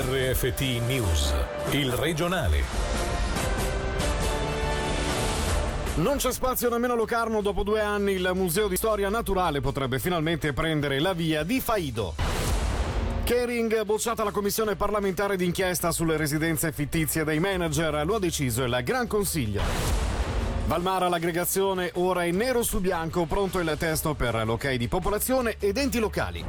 RFT News, il regionale. Non c'è spazio nemmeno a Locarno. Dopo 2 anni il Museo di Storia Naturale potrebbe finalmente prendere la via di Faido. Kering, bocciata la commissione parlamentare d'inchiesta sulle residenze fittizie dei manager, lo ha deciso il Gran Consiglio. Valmara, l'aggregazione, ora è nero su bianco, pronto il testo per l'ok di popolazione ed enti locali.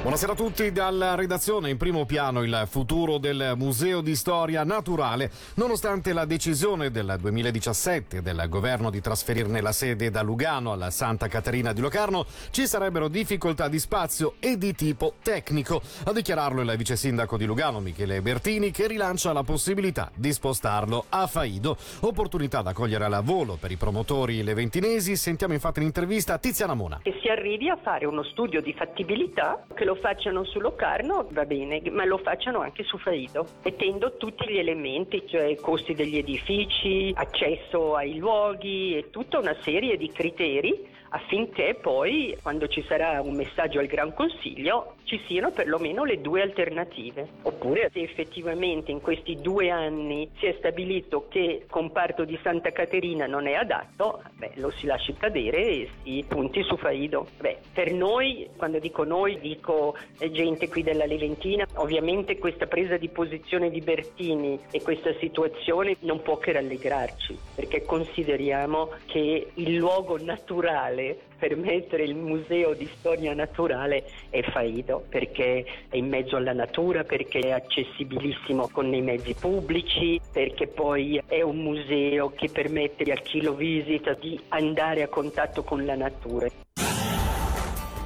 Buonasera a tutti dalla redazione. In primo piano il futuro del Museo di Storia Naturale, nonostante la decisione del 2017 del governo di trasferirne la sede da Lugano alla Santa Caterina di Locarno, ci sarebbero difficoltà di spazio e di tipo tecnico. A dichiararlo il vice sindaco di Lugano Michele Bertini, che rilancia la possibilità di spostarlo a Faido, opportunità da cogliere alla volo per i promotori leventinesi. Sentiamo infatti l'intervista a Tiziana Mona. Che si arrivi a fare uno studio di fattibilità, che lo facciano su Locarno, va bene, ma lo facciano anche su Faido, mettendo tutti gli elementi, cioè costi degli edifici, accesso ai luoghi e tutta una serie di criteri, affinché poi, quando ci sarà un messaggio al Gran Consiglio, ci siano perlomeno le 2 alternative. Oppure, se effettivamente in questi 2 anni si è stabilito che il comparto di Santa Caterina non è adatto, lo si lasci cadere e si punti su Faido. Per noi, quando dico noi, dico gente qui della Leventina, ovviamente questa presa di posizione di Bertini e questa situazione non può che rallegrarci, perché consideriamo che il luogo naturale per mettere il Museo di Storia Naturale è Faido, perché è in mezzo alla natura, perché è accessibilissimo con i mezzi pubblici, perché poi è un museo che permette a chi lo visita di andare a contatto con la natura.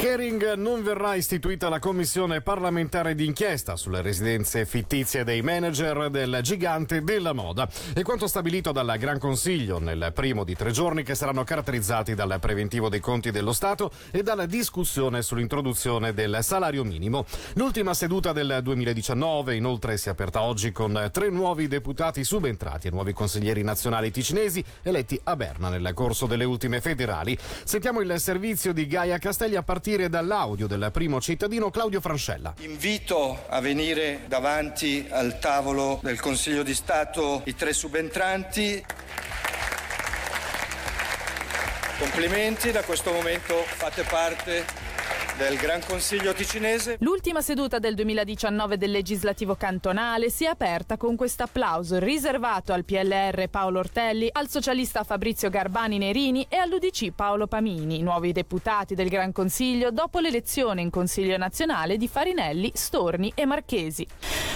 Kering, non verrà istituita la commissione parlamentare d'inchiesta sulle residenze fittizie dei manager del gigante della moda. È quanto stabilito dal Gran Consiglio nel primo di 3 giorni, che saranno caratterizzati dal preventivo dei conti dello Stato e dalla discussione sull'introduzione del salario minimo. L'ultima seduta del 2019 inoltre si è aperta oggi con 3 nuovi deputati subentrati e nuovi consiglieri nazionali ticinesi eletti a Berna nel corso delle ultime federali. Sentiamo il servizio di Gaia Castelli a partire dall'audio del primo cittadino Claudio Francella. Invito a venire davanti al tavolo del Consiglio di Stato i 3 subentranti. Complimenti, da questo momento fate parte del Gran Consiglio ticinese. L'ultima seduta del 2019 del legislativo cantonale si è aperta con questo applauso riservato al PLR Paolo Ortelli, al socialista Fabrizio Garbani Nerini e all'UDC Paolo Pamini, nuovi deputati del Gran Consiglio dopo l'elezione in Consiglio nazionale di Farinelli, Storni e Marchesi.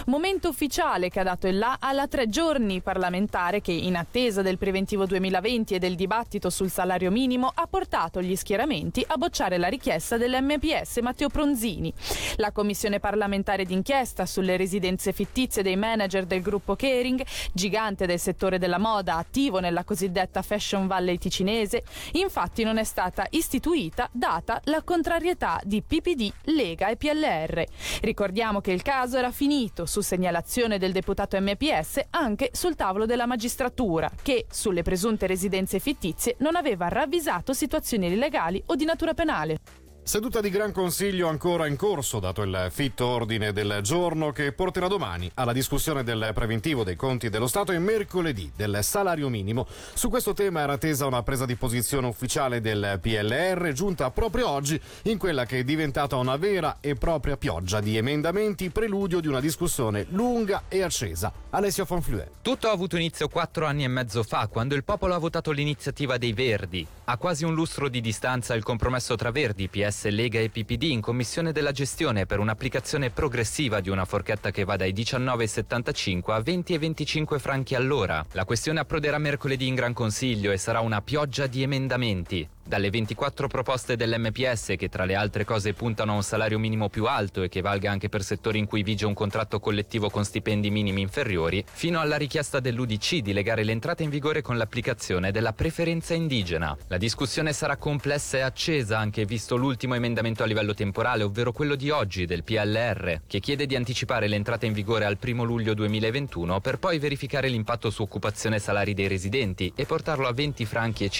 Momento ufficiale che ha dato il là alla 3 giorni parlamentare che, in attesa del preventivo 2020 e del dibattito sul salario minimo, ha portato gli schieramenti a bocciare la richiesta dell'MP Matteo Pronzini. La commissione parlamentare d'inchiesta sulle residenze fittizie dei manager del gruppo Kering, gigante del settore della moda attivo nella cosiddetta Fashion Valley ticinese, infatti non è stata istituita data la contrarietà di PPD, Lega e PLR. Ricordiamo che il caso era finito, su segnalazione del deputato MPS, anche sul tavolo della magistratura, che sulle presunte residenze fittizie non aveva ravvisato situazioni illegali o di natura penale. Seduta di Gran Consiglio ancora in corso, dato il fitto ordine del giorno che porterà domani alla discussione del preventivo dei conti dello Stato e mercoledì del salario minimo. Su questo tema era attesa una presa di posizione ufficiale del PLR, giunta proprio oggi in quella che è diventata una vera e propria pioggia di emendamenti, preludio di una discussione lunga e accesa. Alessio Fonfluente. Tutto ha avuto inizio 4 anni e mezzo fa, quando il popolo ha votato l'iniziativa dei Verdi. A quasi un lustro di distanza, il compromesso tra Verdi, PS, Lega e PPD in commissione della gestione per un'applicazione progressiva di una forchetta che va dai 19,75 a 20,25 franchi all'ora. La questione approderà mercoledì in Gran Consiglio e sarà una pioggia di emendamenti. Dalle 24 proposte dell'MPS, che tra le altre cose puntano a un salario minimo più alto e che valga anche per settori in cui vige un contratto collettivo con stipendi minimi inferiori, fino alla richiesta dell'UDC di legare l'entrata in vigore con l'applicazione della preferenza indigena. La discussione sarà complessa e accesa, anche visto l'ultimo ultimo emendamento a livello temporale, ovvero quello di oggi del PLR, che chiede di anticipare l'entrata in vigore al 1 luglio 2021 per poi verificare l'impatto su occupazione e salari dei residenti e portarlo a 20,50 franchi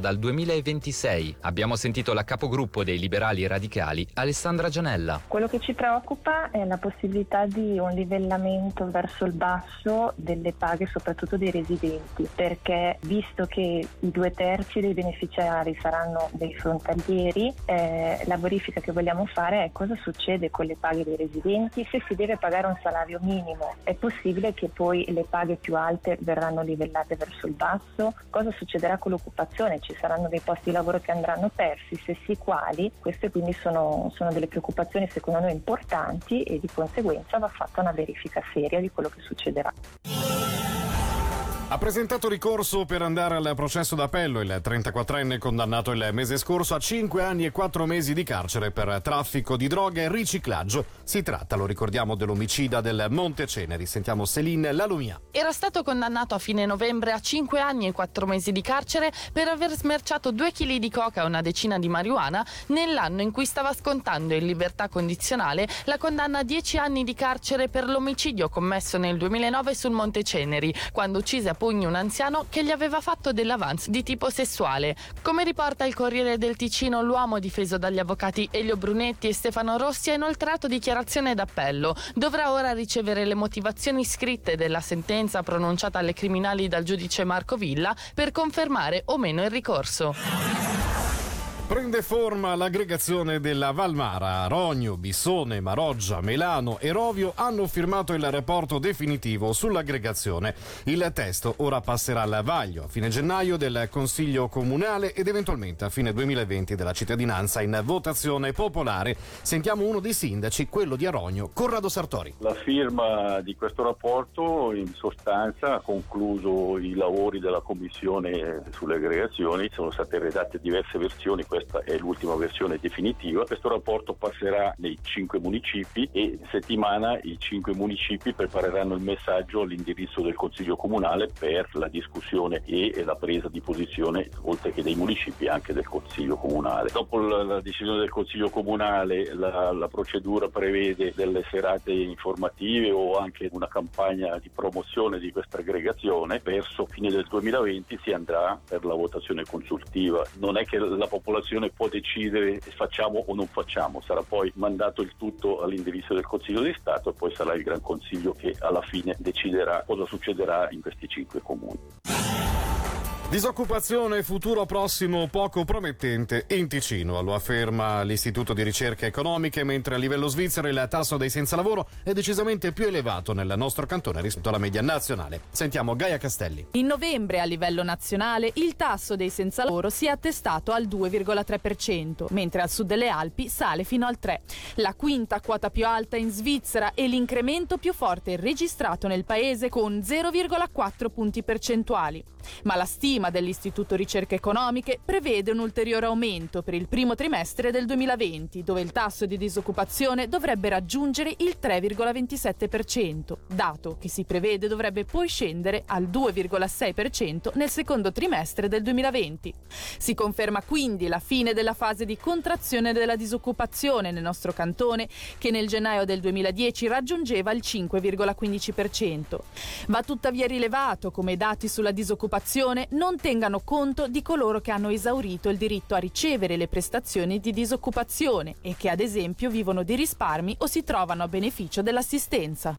dal 2026. Abbiamo sentito la capogruppo dei liberali radicali, Alessandra Gianella. Quello che ci preoccupa è la possibilità di un livellamento verso il basso delle paghe, soprattutto dei residenti, perché visto che i 2/3 dei beneficiari saranno dei frontalieri, la verifica che vogliamo fare è cosa succede con le paghe dei residenti. Se si deve pagare un salario minimo, è possibile che poi le paghe più alte verranno livellate verso il basso? Cosa succederà con l'occupazione? Ci saranno dei posti di lavoro che andranno persi? Se sì, quali? Queste quindi sono delle preoccupazioni secondo noi importanti e di conseguenza va fatta una verifica seria di quello che succederà. Ha presentato ricorso per andare al processo d'appello il 34enne condannato il mese scorso a 5 anni e 4 mesi di carcere per traffico di droga e riciclaggio. Si tratta, lo ricordiamo, dell'omicida del Monte Ceneri. Sentiamo Céline Lalumia. Era stato condannato a fine novembre a 5 anni e 4 mesi di carcere per aver smerciato 2 kg di coca e una decina di marijuana nell'anno in cui stava scontando in libertà condizionale la condanna a 10 anni di carcere per l'omicidio commesso nel 2009 sul Monte Ceneri, quando uccise pugno un anziano che gli aveva fatto dell'avance di tipo sessuale. Come riporta il Corriere del Ticino, l'uomo, difeso dagli avvocati Elio Brunetti e Stefano Rossi, ha inoltrato dichiarazione d'appello. Dovrà ora ricevere le motivazioni scritte della sentenza pronunciata alle criminali dal giudice Marco Villa per confermare o meno il ricorso. Prende forma l'aggregazione della Valmara. Arogno, Bissone, Maroggia, Melano e Rovio hanno firmato il rapporto definitivo sull'aggregazione. Il testo ora passerà al vaglio a fine gennaio del Consiglio Comunale ed eventualmente a fine 2020 della cittadinanza in votazione popolare. Sentiamo uno dei sindaci, quello di Arogno, Corrado Sartori. La firma di questo rapporto in sostanza ha concluso i lavori della Commissione sulle aggregazioni. Sono state redatte diverse versioni. Questa è l'ultima versione definitiva. Questo rapporto passerà nei 5 municipi e settimana i 5 municipi prepareranno il messaggio all'indirizzo del Consiglio Comunale per la discussione e la presa di posizione, oltre che dei municipi, anche del Consiglio Comunale. Dopo la decisione del Consiglio Comunale, la procedura prevede delle serate informative o anche una campagna di promozione di questa aggregazione. Verso fine del 2020 si andrà per la votazione consultiva. Non è che la popolazione può decidere facciamo o non facciamo, sarà poi mandato il tutto all'indirizzo del Consiglio di Stato e poi sarà il Gran Consiglio che alla fine deciderà cosa succederà in questi 5 comuni. Disoccupazione, futuro prossimo poco promettente in Ticino, lo afferma l'Istituto di Ricerche Economiche, mentre a livello svizzero il tasso dei senza lavoro è decisamente più elevato nel nostro cantone rispetto alla media nazionale. Sentiamo Gaia Castelli. In novembre a livello nazionale il tasso dei senza lavoro si è attestato al 2,3%, mentre al sud delle Alpi sale fino al 3%. La quinta quota più alta in Svizzera e l'incremento più forte registrato nel paese con 0,4 punti percentuali. Ma la stima dell'Istituto Ricerche Economiche prevede un ulteriore aumento per il primo trimestre del 2020, dove il tasso di disoccupazione dovrebbe raggiungere il 3,27%, dato che si prevede dovrebbe poi scendere al 2,6% nel secondo trimestre del 2020. Si conferma quindi la fine della fase di contrazione della disoccupazione nel nostro cantone, che nel gennaio del 2010 raggiungeva il 5,15%. Va tuttavia rilevato come i dati sulla disoccupazione non tengano conto di coloro che hanno esaurito il diritto a ricevere le prestazioni di disoccupazione e che ad esempio vivono di risparmi o si trovano a beneficio dell'assistenza.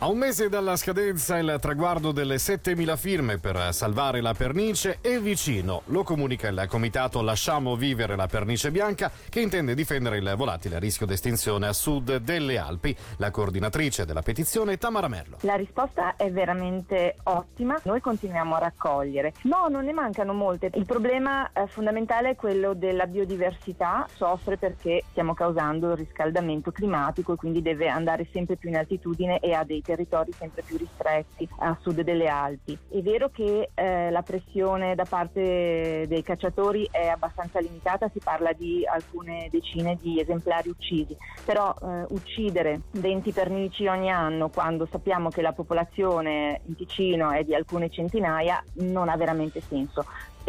A un mese dalla scadenza il traguardo delle 7.000 firme per salvare la pernice è vicino, lo comunica il comitato Lasciamo Vivere la Pernice Bianca, che intende difendere il volatile a rischio di estinzione a sud delle Alpi. La coordinatrice della petizione è Tamara Merlo. La risposta è veramente ottima, noi continuiamo a raccogliere. No, non ne mancano molte. Il problema fondamentale è quello della biodiversità, soffre perché stiamo causando il riscaldamento climatico e quindi deve andare sempre più in altitudine e ha dei territori sempre più ristretti a sud delle Alpi. È vero che la pressione da parte dei cacciatori è abbastanza limitata, si parla di alcune decine di esemplari uccisi, però uccidere 20 pernici ogni anno quando sappiamo che la popolazione in Ticino è di alcune centinaia non ha veramente senso.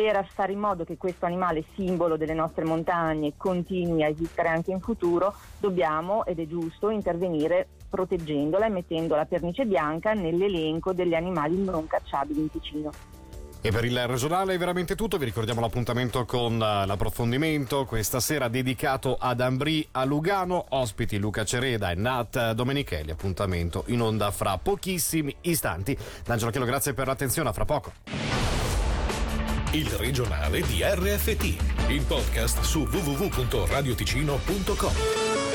era fare in modo che questo animale simbolo delle nostre montagne continui a esistere anche in futuro, dobbiamo, ed è giusto, intervenire proteggendola e mettendo la pernice bianca nell'elenco degli animali non cacciabili in Ticino. E per il regionale è veramente tutto. Vi ricordiamo l'appuntamento con l'approfondimento questa sera dedicato ad Ambrì a Lugano, ospiti Luca Cereda e Nat Domenichelli. Appuntamento in onda fra pochissimi istanti. D'Angelo Chiello, grazie per l'attenzione, a fra poco. Il regionale di RFT, il podcast su www.radioticino.com.